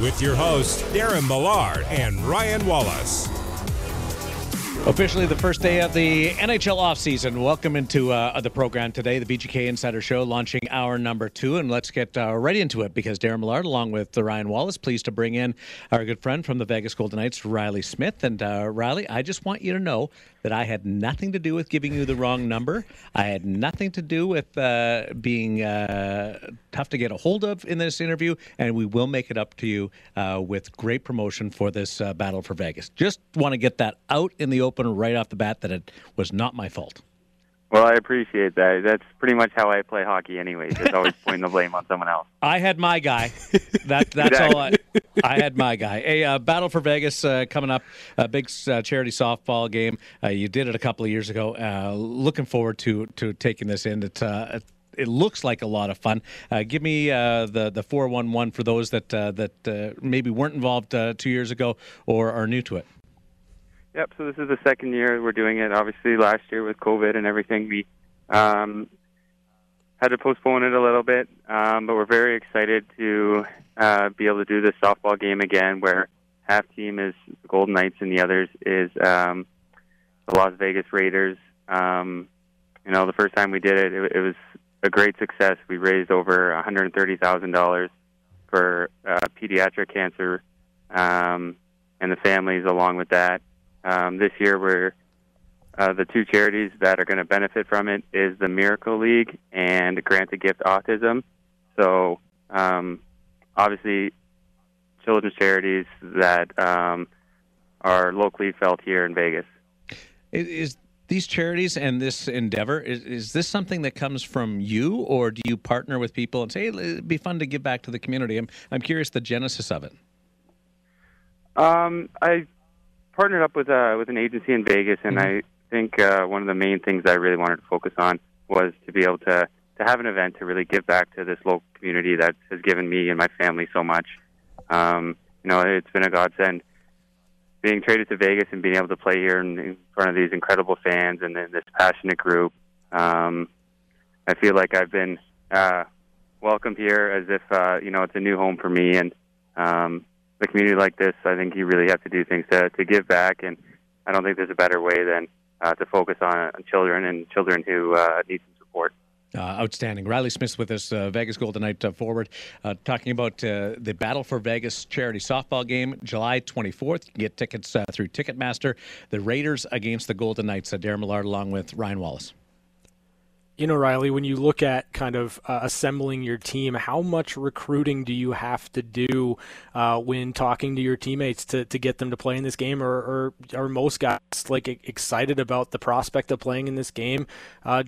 with your hosts, Darren Millard and Ryan Wallace. Officially the first day of the NHL offseason. Welcome into the program today, the BGK Insider Show, launching hour number 2. And let's get right into it, because Darren Millard, along with Ryan Wallace, pleased to bring in our good friend from the Vegas Golden Knights, Riley Smith. And Riley, I just want you to know that I had nothing to do with giving you the wrong number. I had nothing to do with being tough to get a hold of in this interview. And we will make it up to you with great promotion for this Battle for Vegas. Just want to get that out in the open right off the bat, that it was not my fault. Well, I appreciate that. That's pretty much how I play hockey anyways. It's always pointing the blame on someone else. I had my guy. That's all. I had my guy. Hey, Battle for Vegas coming up. A big charity softball game. You did it a couple of years ago. Looking forward to taking this in. It looks like a lot of fun. Give me the 411 for those that maybe weren't involved 2 years ago or are new to it. Yep, so this is the second year we're doing it. Obviously, last year with COVID and everything, we had to postpone it a little bit. But we're very excited to be able to do this softball game again, where half team is the Golden Knights and the others is the Las Vegas Raiders. The first time we did it, it was a great success. We raised over $130,000 for pediatric cancer and the families along with that. This year, we're the two charities that are going to benefit from it is the Miracle League and Grant a Gift Autism. So, obviously, children's charities that are locally felt here in Vegas. Is these charities and this endeavor, is this something that comes from you, or do you partner with people and say, hey, it'd be fun to give back to the community? I'm curious the genesis of it. I partnered up with an agency in Vegas, and I think one of the main things I really wanted to focus on was to be able to have an event to really give back to this local community that has given me and my family so much. It's been a godsend being traded to Vegas and being able to play here in front of these incredible fans and this passionate group. I feel like I've been welcomed here as if it's a new home for me, and the community like this, I think you really have to do things to give back, and I don't think there's a better way than to focus on children and children who need some support. Outstanding. Riley Smith with us, Vegas Golden Knight forward, talking about the Battle for Vegas charity softball game, July 24th. You can get tickets through Ticketmaster. The Raiders against the Golden Knights, Darren Millard along with Ryan Wallace. You know, Riley, when you look at kind of assembling your team, how much recruiting do you have to do when talking to your teammates to get them to play in this game? Or are most guys like excited about the prospect of playing in this game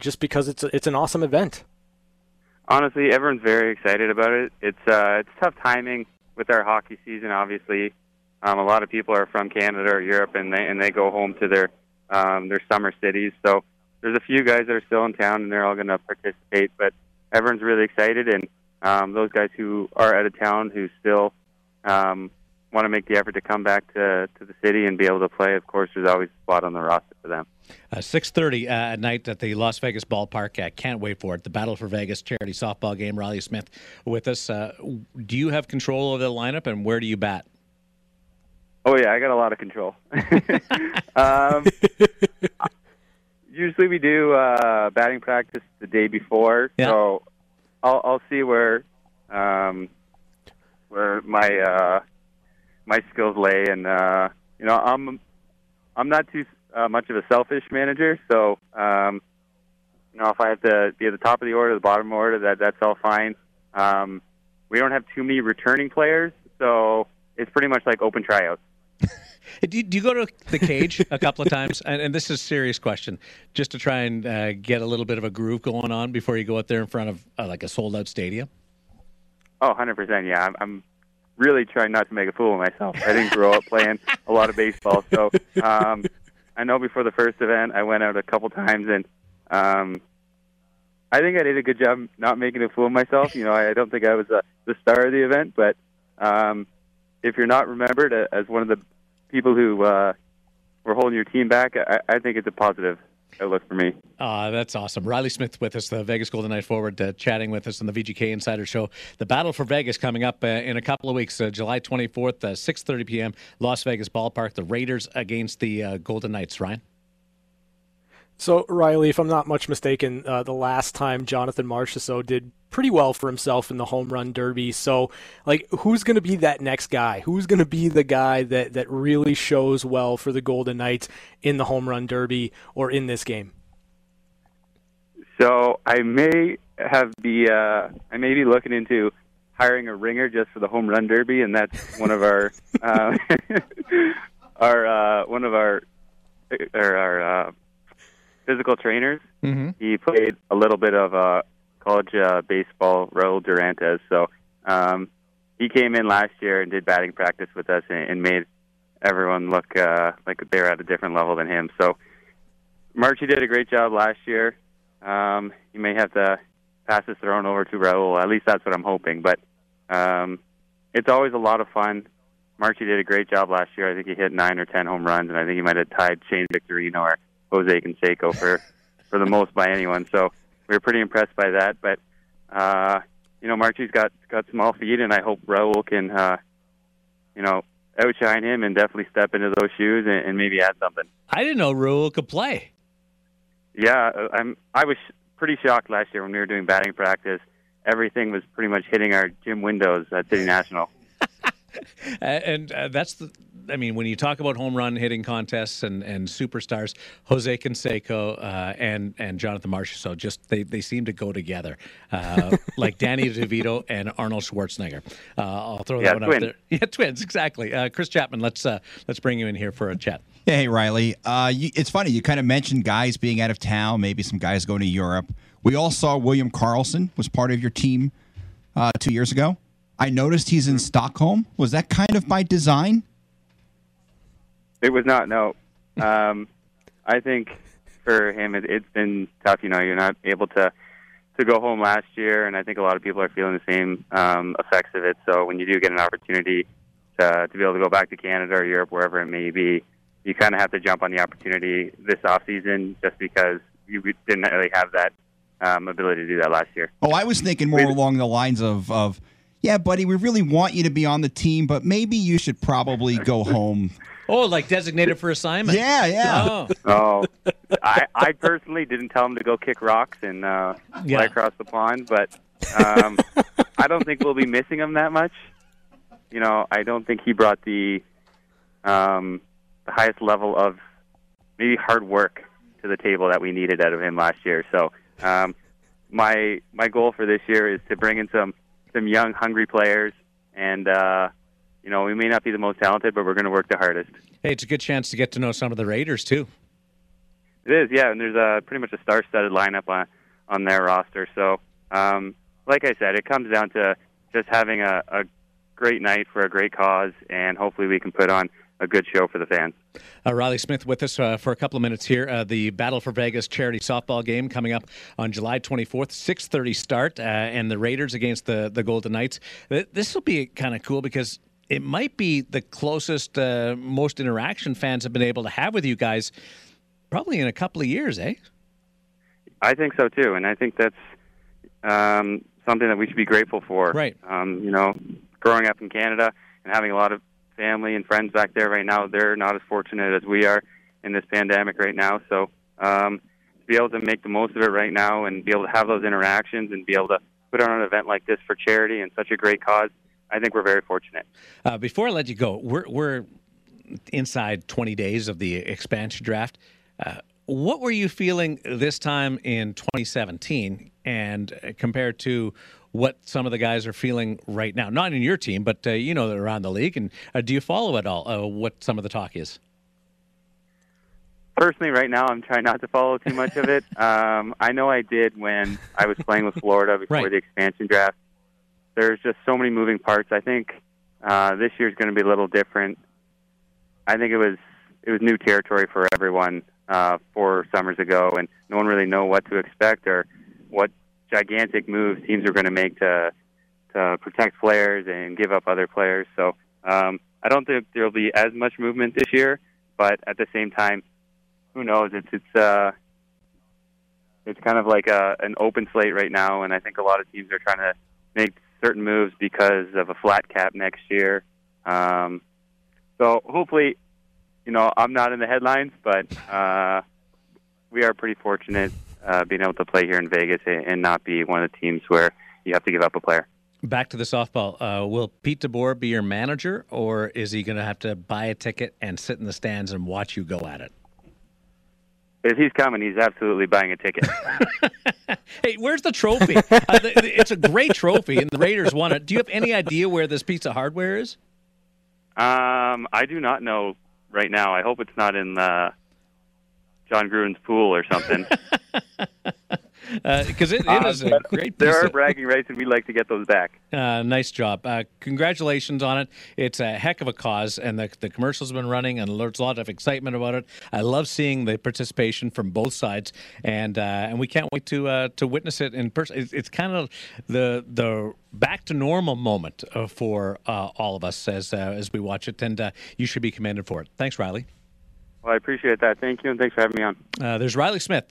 just because it's an awesome event? Honestly, everyone's very excited about it. It's tough timing with our hockey season, obviously. A lot of people are from Canada or Europe, and they go home to their summer cities, so there's a few guys that are still in town, and they're all going to participate. But everyone's really excited, and those guys who are out of town who still want to make the effort to come back to the city and be able to play, of course, there's always a spot on the roster for them. 6:30 at night at the Las Vegas ballpark. Can't wait for it. The Battle for Vegas charity softball game. Riley Smith with us. Do you have control of the lineup, and where do you bat? Oh, yeah, I got a lot of control. Usually we do batting practice the day before, yeah. So I'll see where my my skills lay, and I'm not too much of a selfish manager, so if I have to be at the top of the order, the bottom of the order, that's all fine. We don't have too many returning players, so it's pretty much like open tryouts. Do you go to the cage a couple of times? And this is a serious question, just to try and get a little bit of a groove going on before you go out there in front of like a sold-out stadium? Oh, 100%, yeah. I'm really trying not to make a fool of myself. I didn't grow up playing a lot of baseball. So I know before the first event I went out a couple times, and I think I did a good job not making a fool of myself. You know, I don't think I was the star of the event, but if you're not remembered as one of the people who were holding your team back, I think it's a positive. Good luck for me. That's awesome. Riley Smith with us, the Vegas Golden Knight forward, chatting with us on the VGK Insider Show. The Battle for Vegas coming up in a couple of weeks, July 24th, 6:30 p.m., Las Vegas ballpark, the Raiders against the Golden Knights. Ryan? So, Riley, if I'm not much mistaken, the last time Jonathan Marchessault did pretty well for himself in the home run derby. So, like, who's going to be that next guy? Who's going to be the guy that really shows well for the Golden Knights in the home run derby or in this game? So, I may be looking into hiring a ringer just for the home run derby, and that's one of our physical trainers. Mm-hmm. He played a little bit of college baseball, Raul Durantez. So he came in last year and did batting practice with us and made everyone look like they were at a different level than him. So Marchie did a great job last year. You may have to pass this throne over to Raul. At least that's what I'm hoping. But it's always a lot of fun. Marchie did a great job last year. I think he hit 9 or 10 home runs, and I think he might have tied Shane Victorino or Jose Canseco for the most by anyone. So we were pretty impressed by that. But, Marchie's got small feet, and I hope Raul can, outshine him and definitely step into those shoes and maybe add something. I didn't know Raul could play. Yeah, I was pretty shocked last year when we were doing batting practice. Everything was pretty much hitting our gym windows at City National. And that's the... I mean, when you talk about home run hitting contests and superstars, Jose Canseco and Jonathan Marchessault, just they seem to go together, like Danny DeVito and Arnold Schwarzenegger. I'll throw that one out there. Yeah, twins, exactly. Chris Chapman, let's bring you in here for a chat. Yeah, hey, Riley. It's funny, you kind of mentioned guys being out of town, maybe some guys going to Europe. We all saw William Karlsson was part of your team 2 years ago. I noticed he's in Stockholm. Was that kind of by design? It was not, no. I think for him, it's been tough. You know, you're not able to go home last year, and I think a lot of people are feeling the same effects of it. So when you do get an opportunity to be able to go back to Canada or Europe, wherever it may be, you kind of have to jump on the opportunity this offseason just because you didn't really have that ability to do that last year. Oh, I was thinking more along the lines of, yeah, buddy, we really want you to be on the team, but maybe you should probably go home. Oh, like designated for assignment? Yeah. Oh, I personally didn't tell him to go kick rocks and fly across the pond, but I don't think we'll be missing him that much. You know, I don't think he brought the highest level of maybe hard work to the table that we needed out of him last year. So my goal for this year is to bring in some young, hungry players and we may not be the most talented, but we're going to work the hardest. Hey, it's a good chance to get to know some of the Raiders, too. It is, yeah, and there's pretty much a star-studded lineup on their roster. So, like I said, it comes down to just having a great night for a great cause, and hopefully we can put on a good show for the fans. Riley Smith with us for a couple of minutes here. The Battle for Vegas charity softball game coming up on July 24th, 6:30 start, and the Raiders against the Golden Knights. This will be kind of cool because it might be the closest, most interaction fans have been able to have with you guys probably in a couple of years, eh? I think so, too, and I think that's something that we should be grateful for. Right. Growing up in Canada and having a lot of family and friends back there right now, they're not as fortunate as we are in this pandemic right now. So to be able to make the most of it right now and be able to have those interactions and be able to put on an event like this for charity and such a great cause, I think we're very fortunate. Before I let you go, we're inside 20 days of the expansion draft. What were you feeling this time in 2017 and compared to what some of the guys are feeling right now? Not in your team, but around the league. And do you follow at all what some of the talk is? Personally, right now, I'm trying not to follow too much of it. I know I did when I was playing with Florida before the expansion draft. There's just so many moving parts. I think this year's going to be a little different. I think it was new territory for everyone 4 summers ago, and no one really know what to expect or what gigantic moves teams are going to make to protect players and give up other players. So I don't think there will be as much movement this year, but at the same time, who knows? It's it's kind of like an open slate right now, and I think a lot of teams are trying to make certain moves because of a flat cap next year. So hopefully, you know, I'm not in the headlines, but we are pretty fortunate being able to play here in Vegas and not be one of the teams where you have to give up a player. Back to the softball. Will Pete DeBoer be your manager, or is he going to have to buy a ticket and sit in the stands and watch you go at it? If he's coming, he's absolutely buying a ticket. Hey, where's the trophy? It's a great trophy, and the Raiders won it. Do you have any idea where this piece of hardware is? I do not know right now. I hope it's not in John Gruden's pool or something. Because it is a great piece. There are bragging rights, and we'd like to get those back. Nice job. Congratulations on it. It's a heck of a cause, and the commercial's been running, and there's a lot of excitement about it. I love seeing the participation from both sides, and we can't wait to witness it in person. It's kind of the back-to-normal moment for all of us as we watch it, and you should be commended for it. Thanks, Riley. Well, I appreciate that. Thank you, and thanks for having me on. There's Riley Smith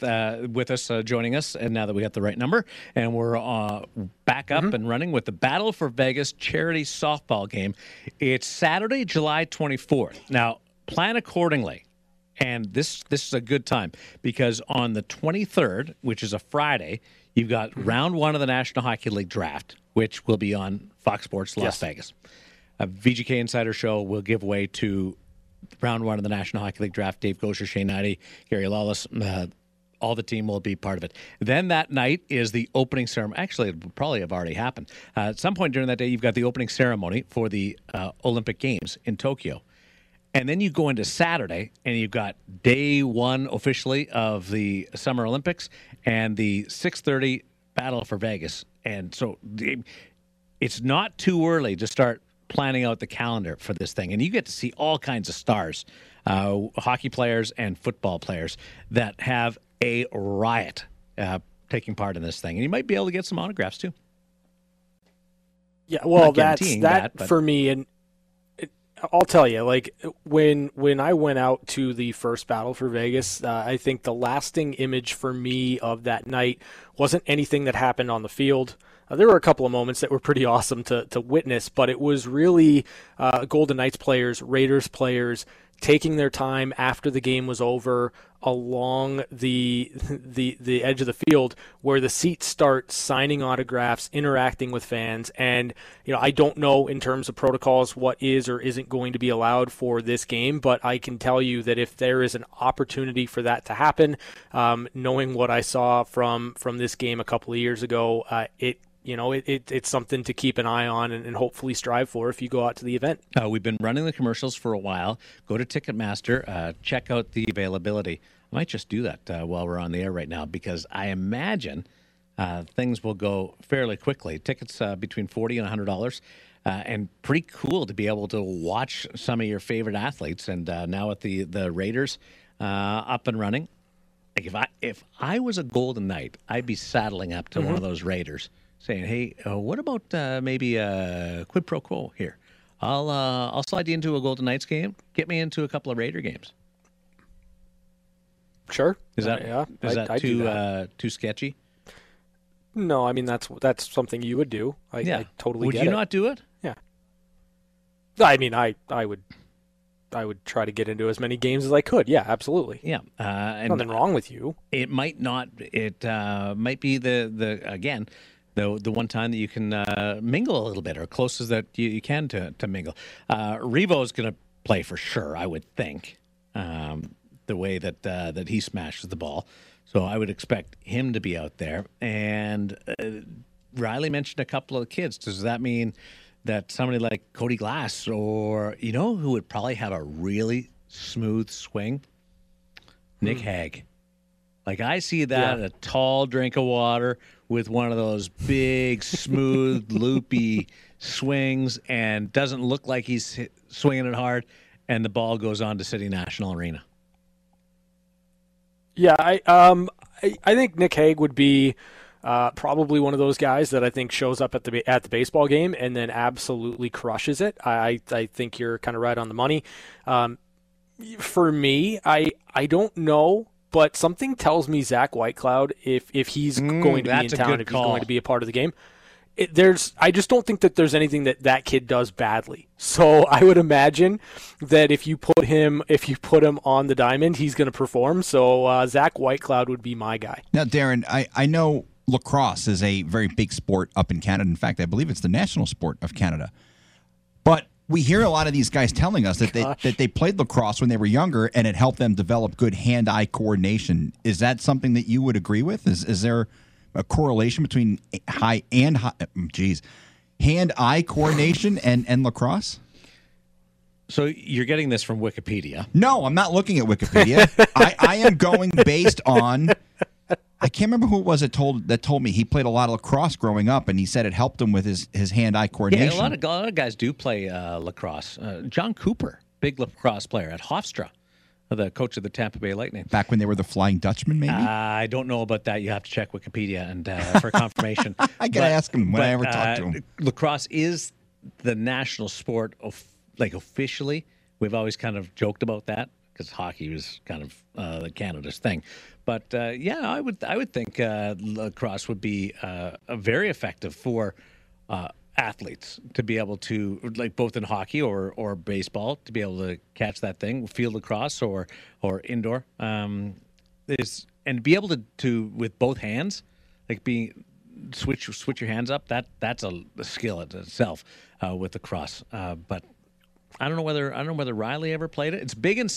with us, joining us, and now that we got the right number, and we're back up and running with the Battle for Vegas charity softball game. It's Saturday, July 24th. Now, plan accordingly, and this is a good time, because on the 23rd, which is a Friday, you've got round one of the National Hockey League Draft, which will be on Fox Sports Las Vegas. A VGK Insider Show will give way to round one of the National Hockey League Draft. Dave Gosher, Shane Knighty, Gary Lawless, all the team will be part of it. Then that night is the opening ceremony. Actually, it would probably have already happened. At some point during that day, you've got the opening ceremony for the Olympic Games in Tokyo. And then you go into Saturday, and you've got day one officially of the Summer Olympics and the 6:30 Battle for Vegas. And so it's not too early to start planning out the calendar for this thing, and you get to see all kinds of stars, hockey players and football players that have a riot taking part in this thing, and you might be able to get some autographs too. Yeah, well, that's for me, and I'll tell you, like when I went out to the first Battle for Vegas, I think the lasting image for me of that night wasn't anything that happened on the field. There were a couple of moments that were pretty awesome to witness, but it was really Golden Knights players, Raiders players, taking their time after the game was over along the edge of the field where the seats start, signing autographs, interacting with fans. And, you know, I don't know in terms of protocols what is or isn't going to be allowed for this game, but I can tell you that if there is an opportunity for that to happen, knowing what I saw from this game a couple of years ago, it's something to keep an eye on and hopefully strive for if you go out to the event. We've been running the commercials for a while. Go to Ticketmaster, check out the availability. I might just do that while we're on the air right now, because I imagine things will go fairly quickly. Tickets between $40 and $100, and pretty cool to be able to watch some of your favorite athletes. And now with the Raiders up and running, like if I was a Golden Knight, I'd be saddling up to one of those Raiders, saying, "Hey, what about maybe a quid pro quo here? I'll slide you into a Golden Knights game. Get me into a couple of Raider games." Sure. Is that too sketchy? No, I mean that's something you would do. I totally would. Get you it. Not do it? Yeah. I mean, I would try to get into as many games as I could. Yeah, absolutely. Yeah, and nothing wrong with you. It might not. It might be the again. The one time that you can mingle a little bit, or closest that you can to mingle. Revo is going to play for sure, I would think, the way that he smashes the ball. So I would expect him to be out there. And Riley mentioned a couple of kids. Does that mean that somebody like Cody Glass or, you know, who would probably have a really smooth swing? Nick Hag. Like, I see that a tall drink of water with one of those big, smooth, loopy swings, and doesn't look like he's swinging it hard, and the ball goes on to City National Arena. Yeah, I think Nick Hag would be probably one of those guys that I think shows up at the baseball game and then absolutely crushes it. I think you're kind of right on the money. For me, I don't know But something tells me Zach Whitecloud, if he's going to be in town, if he's going to be a part of the game, I just don't think that there's anything that kid does badly. So I would imagine that if you put him on the diamond, he's going to perform. So Zach Whitecloud would be my guy. Now, Darren, I know lacrosse is a very big sport up in Canada. In fact, I believe it's the national sport of Canada. But we hear a lot of these guys telling us that they played lacrosse when they were younger and it helped them develop good hand-eye coordination. Is that something that you would agree with? Is there a correlation between hand-eye coordination and lacrosse? So you're getting this from Wikipedia. No, I'm not looking at Wikipedia. I am going based on... I can't remember who it was that told me he played a lot of lacrosse growing up, and he said it helped him with his hand-eye coordination. Yeah, a lot of guys do play lacrosse. John Cooper, big lacrosse player at Hofstra, the coach of the Tampa Bay Lightning. Back when they were the Flying Dutchman, maybe? I don't know about that. You have to check Wikipedia and for confirmation. I got to ask him when I ever talk to him. Lacrosse is the national sport, officially. We've always kind of joked about that, because hockey was kind of Canada's thing. But, yeah, I would think lacrosse would be very effective for athletes to be able to, like, both in hockey or baseball, to be able to catch that thing, field lacrosse or indoor. And be able to with both hands, like being switch your hands up, that's a skill in itself with lacrosse. But I don't know whether Riley ever played it. It's big in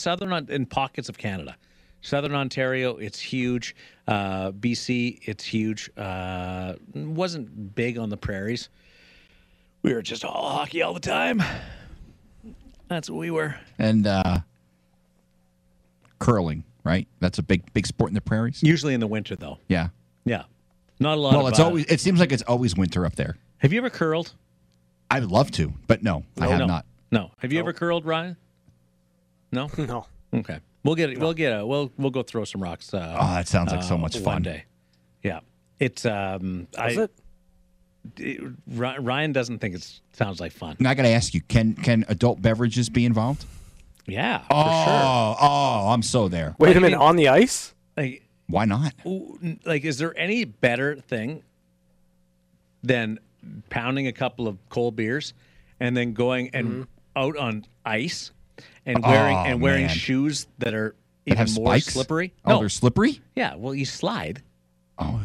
in pockets of Canada. Southern Ontario, it's huge. BC, it's huge. Wasn't big on the prairies. We were just all hockey all the time. That's what we were. And curling, right? That's a big sport in the prairies. Usually in the winter, though. Yeah. Yeah. Not a lot. Well, it seems like it's always winter up there. Have you ever curled? I would love to, but no, I have not. No. Have you ever curled, Ryan? No. No. Okay. We'll go throw some rocks. Oh, that sounds like so much fun. One day. Yeah. It's Ryan doesn't think it sounds like fun. Now I got to ask you, can adult beverages be involved? Yeah, for sure. Oh, I'm so there. Wait a minute, on the ice? Like, why not? Like, is there any better thing than pounding a couple of cold beers and then going and out on ice? And wearing shoes that are even more slippery. Oh, no. They're slippery? Yeah. Well, you slide. Oh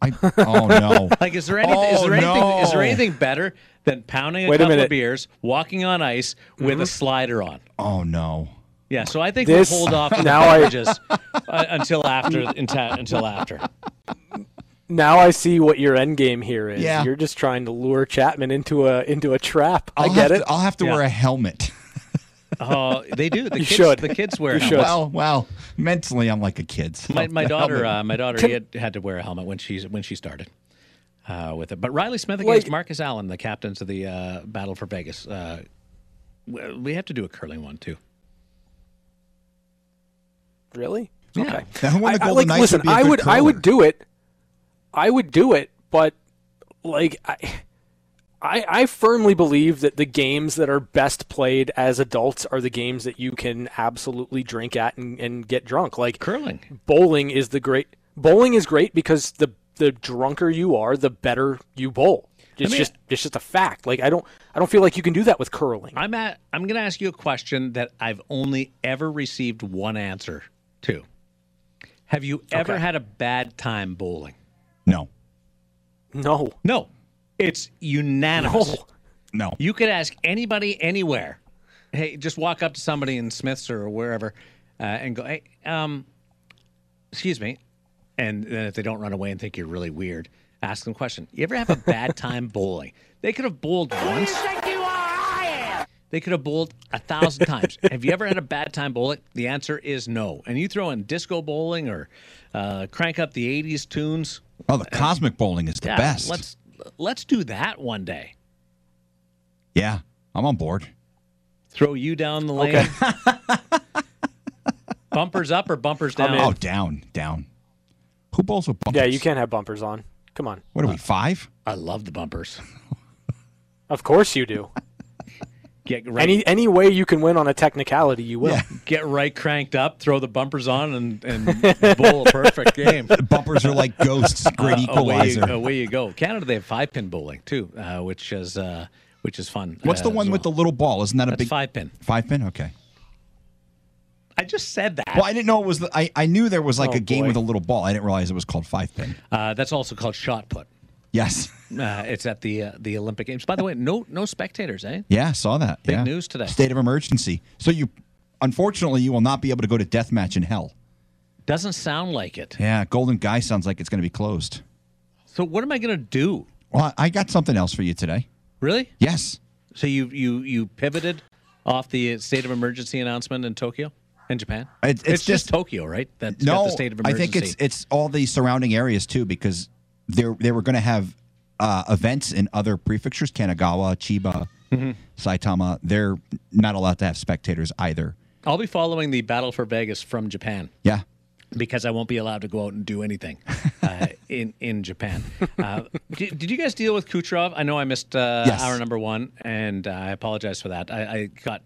no! Like, is there anything better than pounding a couple of beers, walking on ice with a slider on? Oh no! Yeah. So I think we'll hold off on beverages until after. Now I see what your end game here is. Yeah. You're just trying to lure Chapman into a trap. I'll have to wear a helmet. Oh, they do. The kids wear a helmet. Well, mentally, I'm like a kid. So my daughter, had to wear a helmet when she started with it. But Riley Smith against Marcus Allen, the captains of the Battle for Vegas. We have to do a curling one too. Really? Yeah. Okay. Now, who won the Golden Knights? Listen, I would do it. I would do it, but I firmly believe that the games that are best played as adults are the games that you can absolutely drink at and get drunk. Like curling. Bowling is great because the drunker you are, the better you bowl. It's just a fact. Like I don't feel like you can do that with curling. I'm gonna ask you a question that I've only ever received one answer to. Have you ever had a bad time bowling? No. It's unanimous. No. You could ask anybody anywhere. Hey, just walk up to somebody in Smith's or wherever and go, hey, excuse me. And then if they don't run away and think you're really weird, ask them a question. You ever have a bad time bowling? They could have bowled once. Who do you think you are? I am. They could have bowled 1,000 times. Have you ever had a bad time bowling? The answer is no. And you throw in disco bowling or crank up the 80s tunes. Oh, the cosmic bowling is the best. Let's do that one day. Yeah, I'm on board. Throw you down the lane. Okay. Bumpers up or bumpers down? Oh, down. Who bowls with bumpers? Yeah, you can't have bumpers on. Come on. What are we, 5? I love the bumpers. Of course you do. Get right. Any way you can win on a technicality, you will. Yeah. Get right cranked up, throw the bumpers on, and bowl a perfect game. The bumpers are like ghosts, great equalizer. Away you go. Canada, they have 5-pin bowling, too, which is fun. What's the one with the little ball? Isn't that a big... 5-pin. 5-pin? Okay. I just said that. Well, I didn't know it was... I knew there was like a game with a little ball. I didn't realize it was called 5-pin. That's also called shot put. Yes. It's at the Olympic Games. By the way, no spectators, eh? Yeah, saw that. Big news today. State of emergency. So unfortunately, you will not be able to go to Deathmatch in hell. Doesn't sound like it. Yeah, Golden Guy sounds like it's going to be closed. So what am I going to do? Well, I got something else for you today. Really? Yes. So you pivoted off the state of emergency announcement in Tokyo? In Japan? It's just Tokyo, right? That's got the state of emergency. I think it's all the surrounding areas, too, because... They were going to have events in other prefectures, Kanagawa, Chiba, Saitama. They're not allowed to have spectators either. I'll be following the Battle for Vegas from Japan. Yeah. Because I won't be allowed to go out and do anything in Japan. Did you guys deal with Kucherov? I know I missed hour number one, and I apologize for that. I got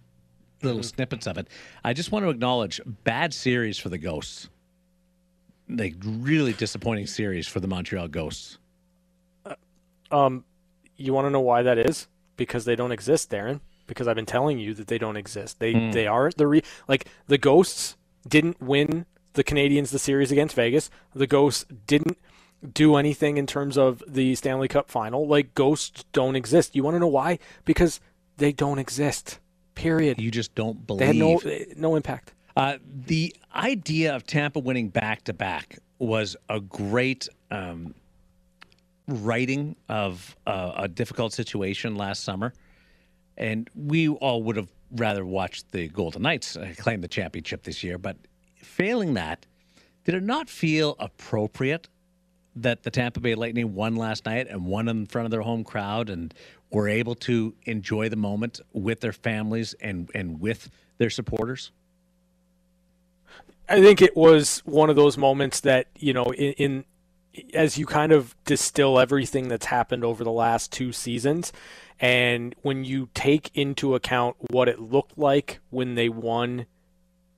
little snippets of it. I just want to acknowledge bad series for the Ghosts. Like, really disappointing series for the Montreal Ghosts. You want to know why that is? Because they don't exist, Darren. Because I've been telling you that they don't exist. They are the Ghosts didn't win the Canadiens the series against Vegas. The Ghosts didn't do anything in terms of the Stanley Cup final. Like, Ghosts don't exist. You want to know why? Because they don't exist. Period. You just don't believe. They had no impact. The idea of Tampa winning back-to-back was a great writing of a difficult situation last summer. And we all would have rather watched the Golden Knights claim the championship this year. But failing that, did it not feel appropriate that the Tampa Bay Lightning won last night and won in front of their home crowd and were able to enjoy the moment with their families and with their supporters? I think it was one of those moments that, you know, as you kind of distill everything that's happened over the last two seasons, and when you take into account what it looked like when they won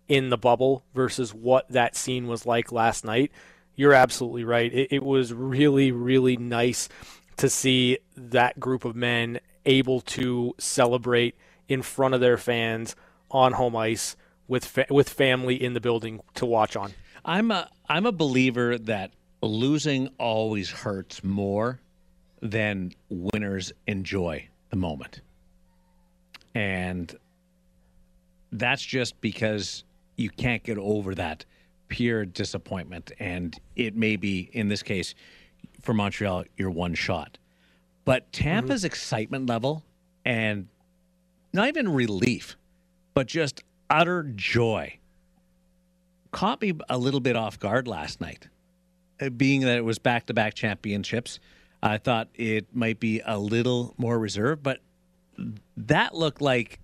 in the bubble versus what that scene was like last night, you're absolutely right. It was really, really nice to see that group of men able to celebrate in front of their fans on home ice with family in the building to watch on. I'm a believer that losing always hurts more than winners enjoy the moment. And that's just because you can't get over that pure disappointment. And it may be, in this case, for Montreal, your one shot. But Tampa's excitement level and not even relief, but just utter joy caught me a little bit off guard last night. Being that it was back-to-back championships, I thought it might be a little more reserved, but that looked like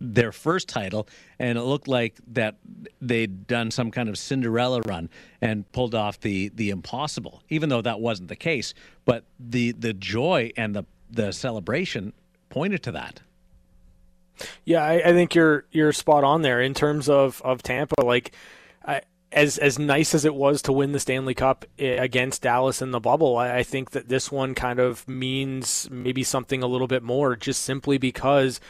their first title, and it looked like that they'd done some kind of Cinderella run and pulled off the impossible, even though that wasn't the case. But the joy and the celebration pointed to that. Yeah, I think you're spot on there in terms of Tampa. Like, as nice as it was to win the Stanley Cup against Dallas in the bubble, I think that this one kind of means maybe something a little bit more, just simply because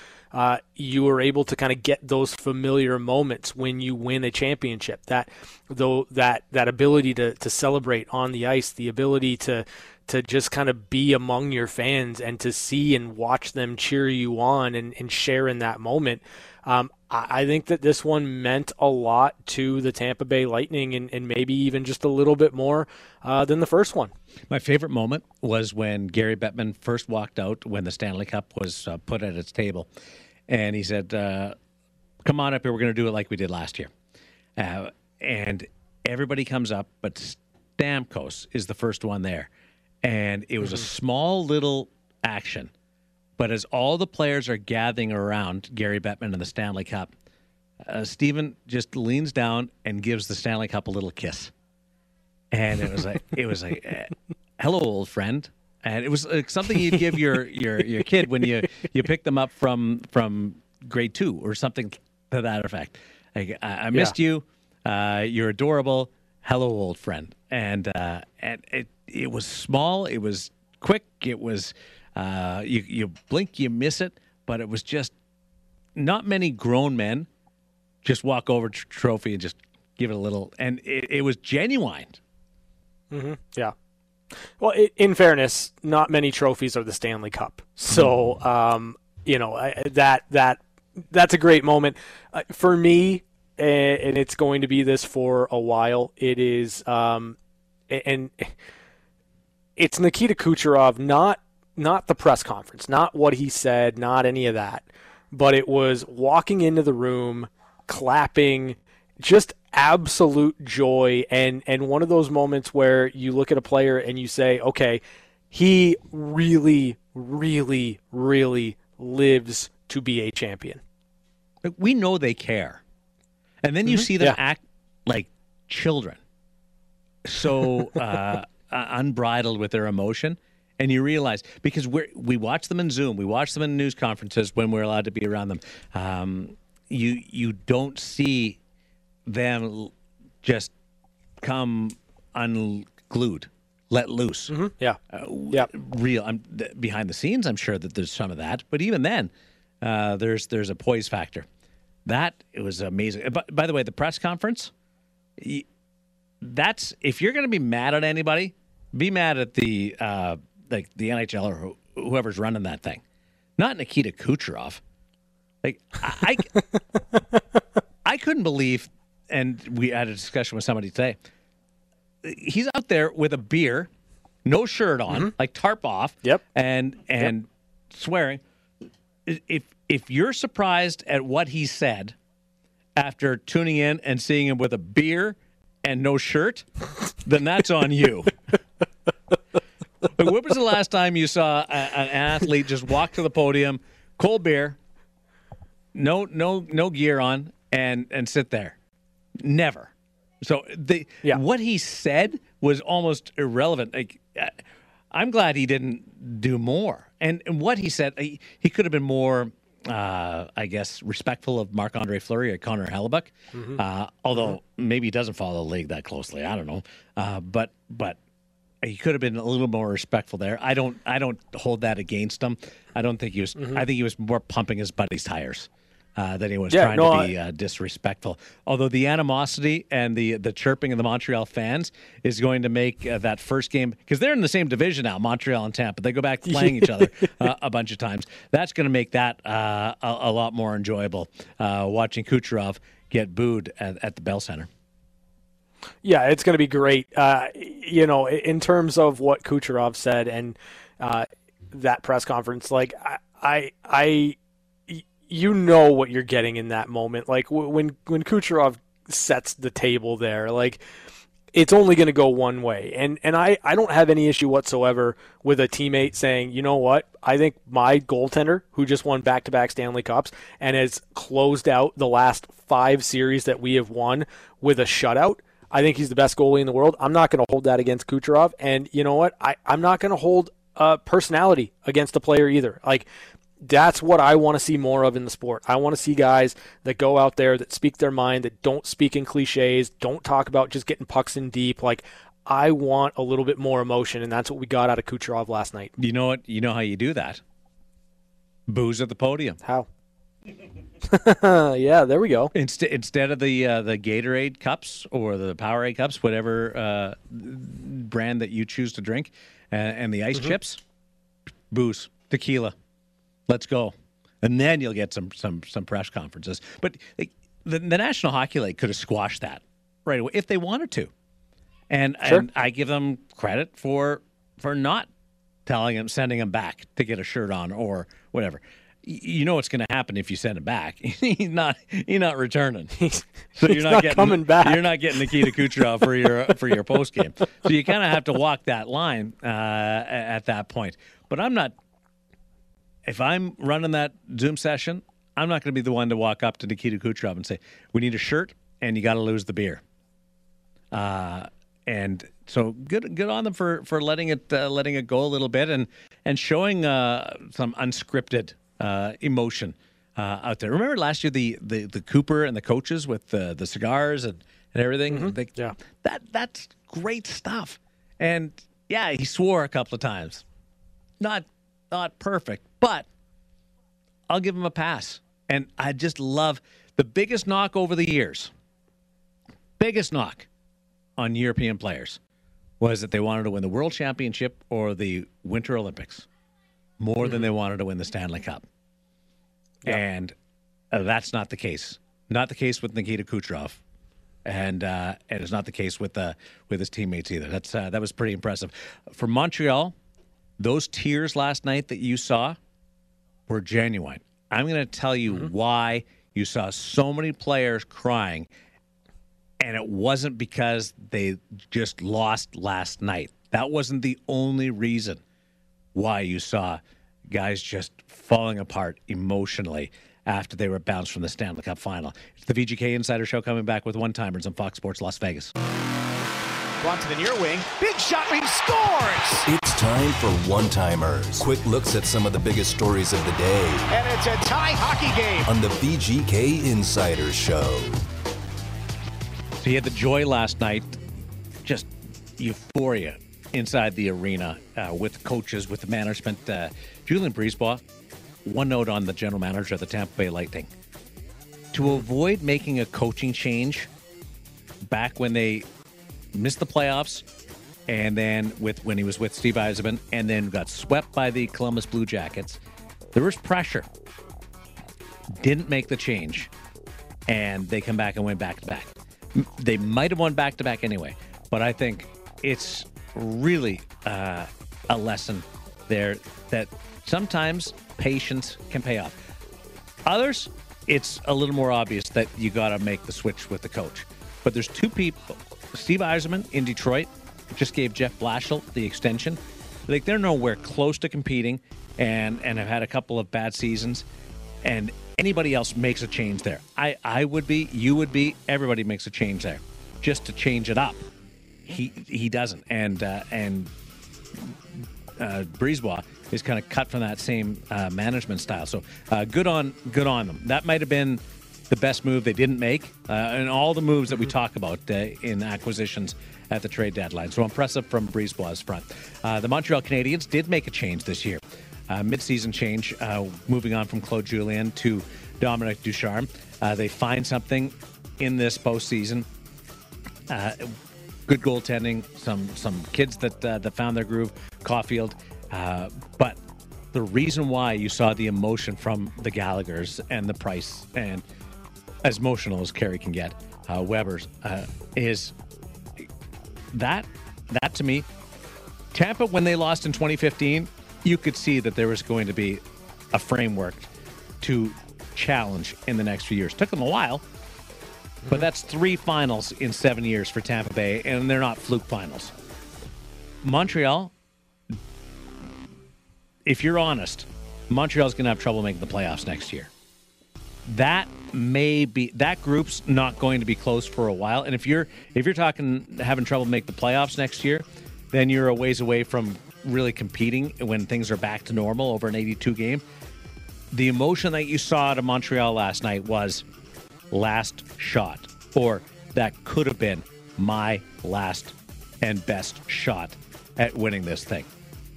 you were able to kind of get those familiar moments when you win a championship. That ability to celebrate on the ice, the ability to just kind of be among your fans and to see and watch them cheer you on and share in that moment. I think that this one meant a lot to the Tampa Bay Lightning and maybe even just a little bit more than the first one. My favorite moment was when Gary Bettman first walked out when the Stanley Cup was put at its table. And he said, come on up here, we're going to do it like we did last year. And everybody comes up, but Stamkos is the first one there. And it was a small little action. But as all the players are gathering around Gary Bettman and the Stanley Cup, Stephen just leans down and gives the Stanley Cup a little kiss. And it was like, hello, old friend. And it was something you'd give your kid when you pick them up from grade two or something to that effect. Like, I missed you. You're adorable. Hello, old friend. And it was small. It was quick. It was you blink, you miss it. But it was just not many grown men just walk over to trophy and just give it a little. And it was genuine. Mm-hmm. Yeah. Well, in fairness, not many trophies are the Stanley Cup. So, that's a great moment for me, and it's going to be this for a while. It is, and it's Nikita Kucherov, not the press conference, not what he said, not any of that, but it was walking into the room, clapping, just absolute joy, and one of those moments where you look at a player and you say, okay, he really, really, really lives to be a champion. We know they care. And then you see them act like children. So unbridled with their emotion. And you realize, because we watch them in Zoom, we watch them in news conferences when we're allowed to be around them. You don't see them just come unglued, let loose. Mm-hmm. Yeah. Real. Behind the scenes, I'm sure that there's some of that. But even then, there's a poise factor. That, it was amazing. By the way, the press conference, that's, if you're going to be mad at anybody, be mad at the NHL or whoever's running that thing. Not Nikita Kucherov. Like, I couldn't believe, and we had a discussion with somebody today, he's out there with a beer, no shirt on, like tarp off, and swearing. If you're surprised at what he said after tuning in and seeing him with a beer and no shirt, then that's on you. When was the last time you saw an athlete just walk to the podium, cold beer, no gear on, and sit there? Never. So what he said was almost irrelevant. Like, I'm glad he didn't do more. And what he said, he could have been more, I guess, respectful of Marc-Andre Fleury or Connor Hellebuyck, although maybe he doesn't follow the league that closely. I don't know. But he could have been a little more respectful there. I don't hold that against him. I don't think he was. I think he was more pumping his buddy's tires than he was trying to be disrespectful. Although the animosity and the chirping of the Montreal fans is going to make that first game, because they're in the same division now, Montreal and Tampa. They go back to playing each other a bunch of times. That's going to make that a lot more enjoyable, watching Kucherov get booed at the Bell Center. Yeah, it's going to be great. In terms of what Kucherov said and that press conference, like, I you know what you're getting in that moment. Like, when Kucherov sets the table there, like, it's only going to go one way. And I don't have any issue whatsoever with a teammate saying, you know what, I think my goaltender, who just won back-to-back Stanley Cups and has closed out the last 5 series that we have won with a shutout, I think he's the best goalie in the world. I'm not going to hold that against Kucherov. And you know what? I'm not going to hold personality against the player either. Like, that's what I want to see more of in the sport. I want to see guys that go out there, that speak their mind, that don't speak in cliches, don't talk about just getting pucks in deep. Like, I want a little bit more emotion, and that's what we got out of Kucherov last night. You know what? You know how you do that? Boos at the podium. How? Yeah, there we go. Instead of the Gatorade cups or the Powerade cups, whatever brand that you choose to drink, and the ice chips, booze, tequila. Let's go. And then you'll get some press conferences. But the National Hockey League could have squashed that right away if they wanted to. And I give them credit for not telling him, sending him back to get a shirt on or whatever. You know what's going to happen if you send him back. He's not returning. So you're not getting, coming back. You're not getting Nikita Kucherov for your post game. So you kind of have to walk that line at that point. But I'm not. If I'm running that Zoom session, I'm not going to be the one to walk up to Nikita Kucherov and say, "We need a shirt, and you got to lose the beer." And so good on them for letting it go a little bit and showing some unscripted emotion out there. Remember last year the Cooper and the coaches with the cigars and everything? Mm-hmm. That's great stuff. And yeah, he swore a couple of times. Not perfect, but I'll give him a pass. And I just love the biggest knock over the years. Biggest knock on European players was that they wanted to win the World Championship or the Winter Olympics more than they wanted to win the Stanley Cup. Yep. And that's not the case. Not the case with Nikita Kucherov. And it's not the case with his teammates either. That was pretty impressive. For Montreal, those tears last night that you saw were genuine. I'm going to tell you why you saw so many players crying, and it wasn't because they just lost last night. That wasn't the only reason why you saw guys just falling apart emotionally after they were bounced from the Stanley Cup final. It's the VGK Insider Show coming back with one-timers on Fox Sports Las Vegas. Brought to the near wing. Big shot, he scores! It's time for one-timers. Quick looks at some of the biggest stories of the day. And it's a tie hockey game. On the VGK Insider Show. So you had the joy last night, just euphoria inside the arena with coaches, with the management. Julian Brisebois, one note on the general manager of the Tampa Bay Lightning. To avoid making a coaching change back when they missed the playoffs and then when he was with Steve Yzerman and then got swept by the Columbus Blue Jackets, there was pressure. Didn't make the change. And they come back and went back-to-back. They might have won back-to-back anyway, but I think it's really a lesson there that sometimes patience can pay off. Others, it's a little more obvious that you got to make the switch with the coach. But there's two people. Steve Yzerman in Detroit just gave Jeff Blashill the extension. Like, they're nowhere close to competing and have had a couple of bad seasons. And anybody else makes a change there. I would be, you would be, everybody makes a change there just to change it up. He doesn't. And Brisebois is kind of cut from that same management style. So good on them. That might have been the best move they didn't make and all the moves that we talk about in acquisitions at the trade deadline. So impressive from Brisebois' front. The Montreal Canadiens did make a change this year. Mid-season change, moving on from Claude Julien to Dominic Ducharme. They find something in this postseason. Good goaltending, some kids that found their groove, Caulfield. But the reason why you saw the emotion from the Gallaghers and the Price, and as emotional as Carey can get, Weber's, is that to me, Tampa, when they lost in 2015, you could see that there was going to be a framework to challenge in the next few years. Took them a while, but that's 3 finals in 7 years for Tampa Bay, and they're not fluke finals. Montreal, if you're honest, Montreal's going to have trouble making the playoffs next year. That group's not going to be close for a while. And if you're talking having trouble make the playoffs next year, then you're a ways away from really competing when things are back to normal over an 82 game. The emotion that you saw out of Montreal last night was last shot, or that could have been my last and best shot at winning this thing.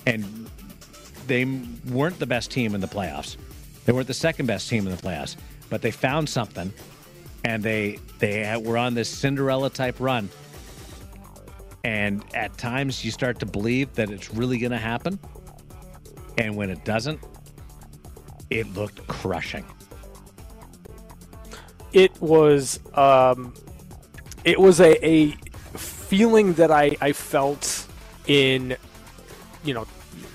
And they weren't the best team in the playoffs. They weren't the second best team in the playoffs, but they found something, and they were on this Cinderella type run. And at times you start to believe that it's really going to happen. And when it doesn't, it looked crushing. It was a feeling that I felt in,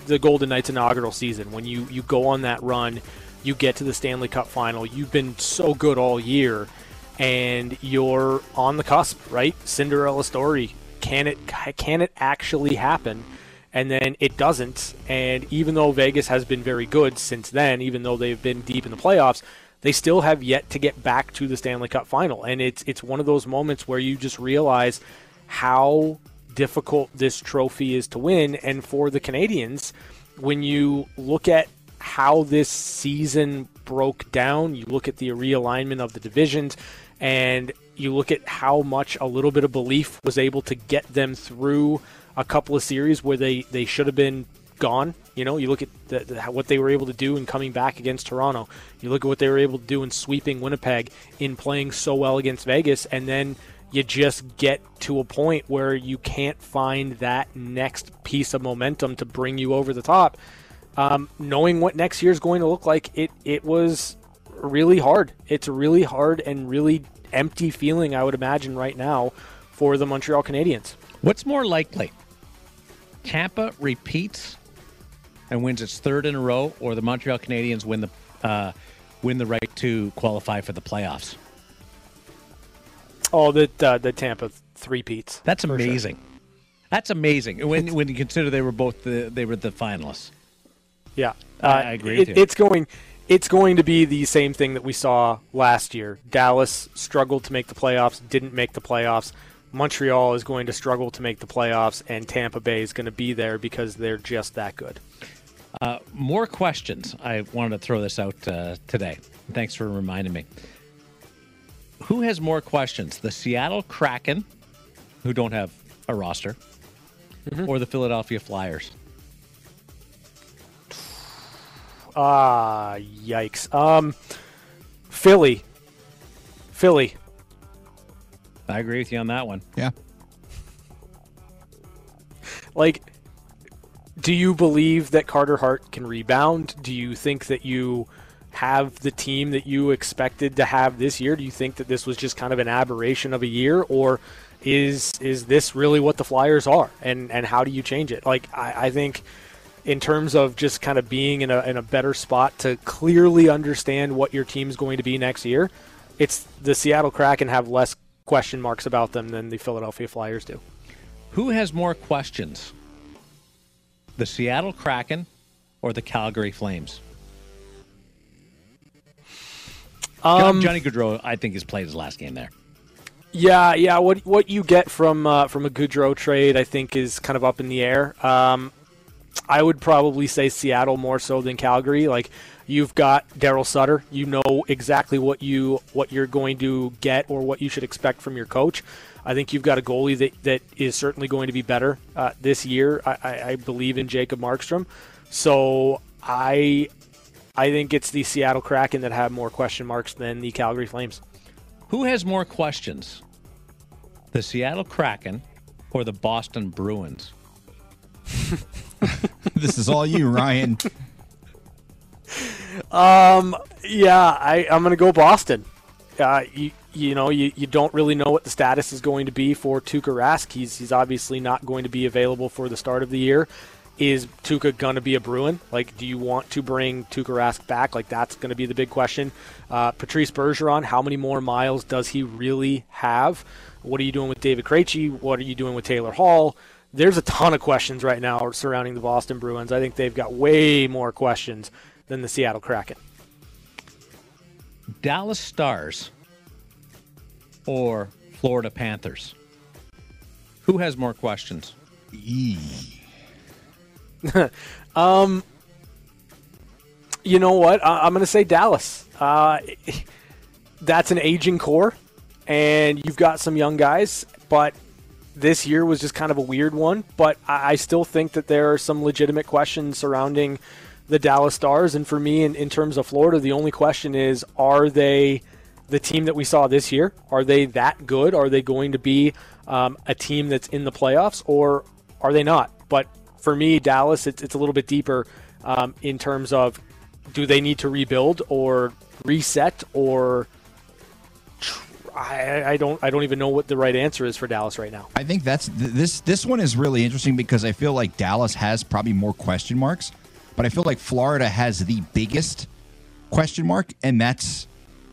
the Golden Knights inaugural season. When you go on that run, you get to the Stanley Cup final. You've been so good all year, and you're on the cusp, right? Cinderella story. Can it actually happen? And then it doesn't. And even though Vegas has been very good since then, even though they've been deep in the playoffs, they still have yet to get back to the Stanley Cup final. And it's one of those moments where you just realize how difficult this trophy is to win. And for the Canadiens, when you look at how this season broke down, you look at the realignment of the divisions, and you look at how much a little bit of belief was able to get them through a couple of series where they should have been gone. You know, you look at what they were able to do in coming back against Toronto. You look at what they were able to do in sweeping Winnipeg, in playing so well against Vegas, and then you just get to a point where you can't find that next piece of momentum to bring you over the top. Knowing what next year is going to look like, it was really hard. It's really hard and really empty feeling, I would imagine, right now for the Montreal Canadiens. What's more likely? Tampa repeats and wins its third in a row, or the Montreal Canadiens win the right to qualify for the playoffs? Oh, the Tampa three-peats. That's amazing. Sure. That's amazing. When you consider they were the finalists. Yeah, I agree. It's going to be the same thing that we saw last year. Dallas struggled to make the playoffs, didn't make the playoffs. Montreal is going to struggle to make the playoffs, and Tampa Bay is going to be there because they're just that good. More questions. I wanted to throw this out today. Thanks for reminding me. Who has more questions, the Seattle Kraken, who don't have a roster, or the Philadelphia Flyers? Yikes. Philly. I agree with you on that one. Yeah. Like, do you believe that Carter Hart can rebound? Do you think that you have the team that you expected to have this year? Do you think that this was just kind of an aberration of a year, or is this really what the Flyers are, and how do you change it? Like, I think in terms of just kind of being in a better spot to clearly understand what your team's going to be next year, it's the Seattle Kraken have less question marks about them than the Philadelphia Flyers do. Who has more questions, the Seattle Kraken or the Calgary Flames? Johnny Gaudreau, I think, has played his last game there. Yeah. What you get from a Gaudreau trade, I think, is kind of up in the air. I would probably say Seattle more so than Calgary. Like, you've got Daryl Sutter. You know exactly what you're going to get or what you should expect from your coach. I think you've got a goalie that is certainly going to be better this year. I believe in Jacob Markstrom. So I think it's the Seattle Kraken that have more question marks than the Calgary Flames. Who has more questions, the Seattle Kraken or the Boston Bruins? This is all you, Ryan. I'm going to go Boston. You don't really know what the status is going to be for Tuukka Rask. He's obviously not going to be available for the start of the year. Is Tuukka going to be a Bruin? Like, do you want to bring Tuukka Rask back? Like, that's going to be the big question. Patrice Bergeron, how many more miles does he really have? What are you doing with David Krejci? What are you doing with Taylor Hall? There's a ton of questions right now surrounding the Boston Bruins. I think they've got way more questions than the Seattle Kraken. Dallas Stars or Florida Panthers? Who has more questions? You know what? I'm going to say Dallas. That's an aging core, and you've got some young guys, but this year was just kind of a weird one. But I still think that there are some legitimate questions surrounding the Dallas Stars. And for me, in terms of Florida, the only question is, are they the team that we saw this year? Are they that good? Are they going to be a team that's in the playoffs, or are they not? But for me, Dallas, it's a little bit deeper in terms of, do they need to rebuild or reset, or I don't even know what the right answer is for Dallas right now. I think that's this one is really interesting, because I feel like Dallas has probably more question marks, but I feel like Florida has the biggest question mark, and that's,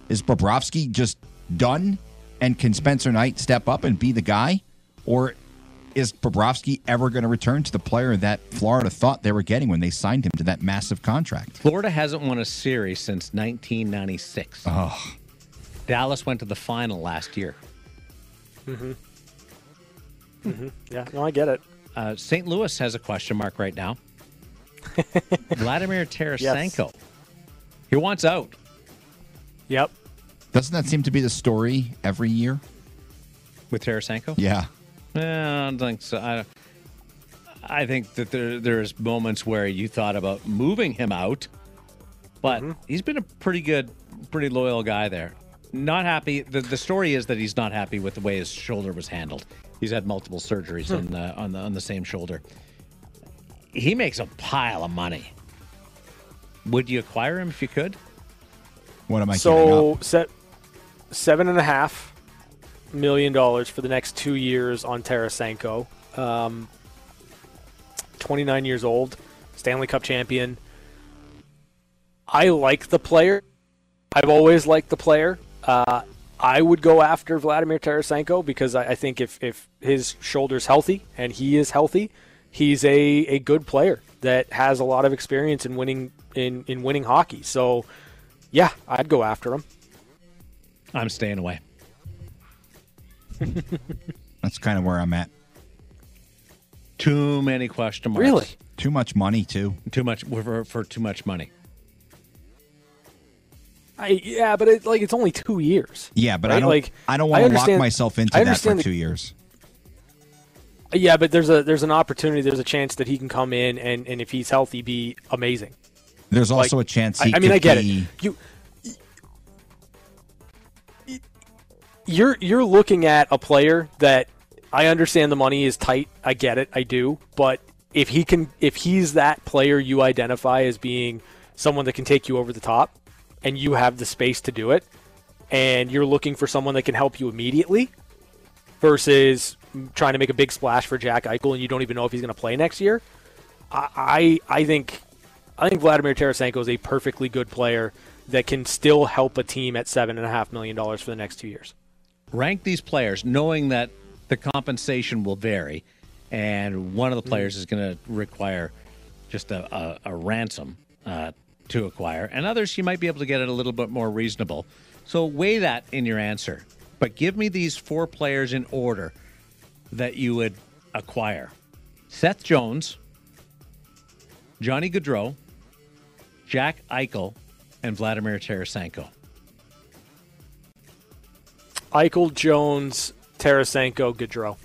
is Bobrovsky just done, and can Spencer Knight step up and be the guy, or is Bobrovsky ever going to return to the player that Florida thought they were getting when they signed him to that massive contract? Florida hasn't won a series since 1996. Oh. Dallas went to the final last year. Mm-hmm. Mm-hmm. Yeah, no, I get it. St. Louis has a question mark right now. Vladimir Tarasenko. Yes. He wants out. Yep. Doesn't that seem to be the story every year? With Tarasenko? Yeah. I don't think so. I think that there's moments where you thought about moving him out, but he's been a pretty good, pretty loyal guy there. Not happy. The story is that he's not happy with the way his shoulder was handled. He's had multiple surgeries on the same shoulder. He makes a pile of money. Would you acquire him if you could? What am I getting up? So $7.5 million for the next 2 years on Tarasenko. 29 years old, Stanley Cup champion. I like the player. I've always liked the player. I would go after Vladimir Tarasenko because I think if his shoulder's healthy and he is healthy, he's a good player that has a lot of experience in winning in winning hockey. So, yeah, I'd go after him. I'm staying away. That's kind of where I'm at. Too many question marks. Really? Too much money, too. Too much for too much money. Yeah, but it's only 2 years. Yeah, but right? I don't want to lock myself into that for 2 years. Yeah, but there's an opportunity. There's a chance that he can come in and if he's healthy, be amazing. There's also a chance. I get it. You're looking at a player that I understand the money is tight. I get it. I do. But if he's that player you identify as being someone that can take you over the top, and you have the space to do it, and you're looking for someone that can help you immediately versus trying to make a big splash for Jack Eichel and you don't even know if he's going to play next year, I think Vladimir Tarasenko is a perfectly good player that can still help a team at $7.5 million for the next 2 years. Rank these players, knowing that the compensation will vary, and one of the players is going to require just a ransom to acquire, and others you might be able to get it a little bit more reasonable. So weigh that in your answer. But give me these four players in order that you would acquire. Seth Jones, Johnny Gaudreau, Jack Eichel, and Vladimir Tarasenko. Eichel, Jones, Tarasenko, Gaudreau.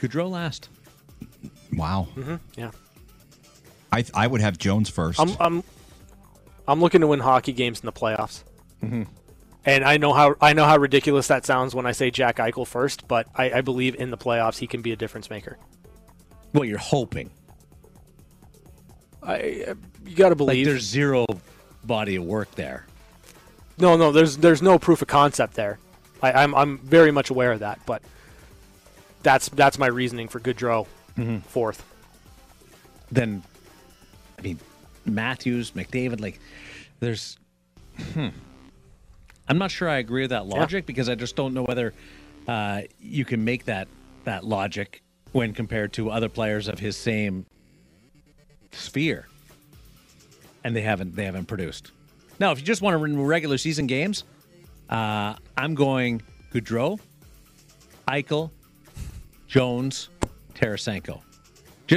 Gaudreau last. Wow. Mm-hmm. Yeah. I would have Jones first. I'm looking to win hockey games in the playoffs. Mm-hmm. And I know how ridiculous that sounds when I say Jack Eichel first, but I believe in the playoffs he can be a difference maker. Well, you're hoping. You got to believe. Like, there's zero body of work there. No, there's no proof of concept there. I'm very much aware of that, but that's my reasoning for Gaudreau fourth. Then, I mean, Matthews, McDavid, there's... I'm not sure I agree with that logic because I just don't know whether you can make that logic when compared to other players of his same sphere. And they haven't produced. Now, if you just want to win regular season games, I'm going Gaudreau, Eichel, Jones, Tarasenko.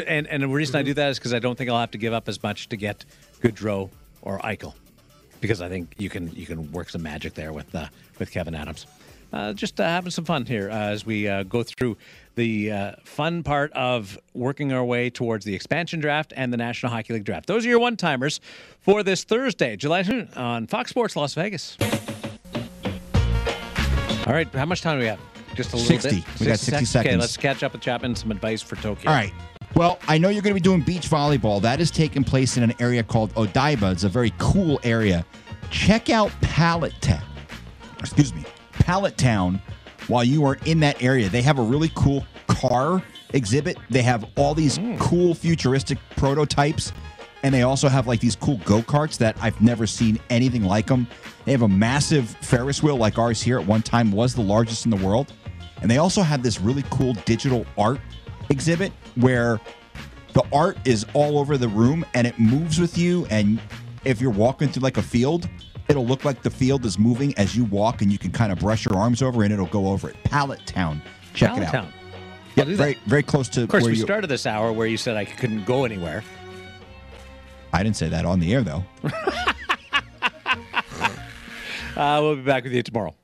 And the reason I do that is because I don't think I'll have to give up as much to get Gaudreau or Eichel, because I think you can work some magic there with Kevin Adams. Just having some fun here as we go through the fun part of working our way towards the expansion draft and the National Hockey League draft. Those are your one-timers for this Thursday, July 2nd on Fox Sports Las Vegas. All right, how much time do we have? Just a little 60. Bit? 60. We got 60 seconds. Okay, let's catch up with Chapman, some advice for Tokyo. All right. Well, I know you're going to be doing beach volleyball. That is taking place in an area called Odaiba. It's a very cool area. Check out Pallet Town while you are in that area. They have a really cool car exhibit. They have all these cool futuristic prototypes, and they also have these cool go-karts that I've never seen anything like them. They have a massive Ferris wheel like ours here at one time was the largest in the world, and they also have this really cool digital art exhibit where the art is all over the room and it moves with you, and if you're walking through a field, it'll look like the field is moving as you walk, and you can kind of brush your arms over and it'll go over it. Pallet Town. Check it out. Yeah, very, very close to. Of course, we started this hour where you said I couldn't go anywhere. I didn't say that on the air, though. We'll be back with you tomorrow.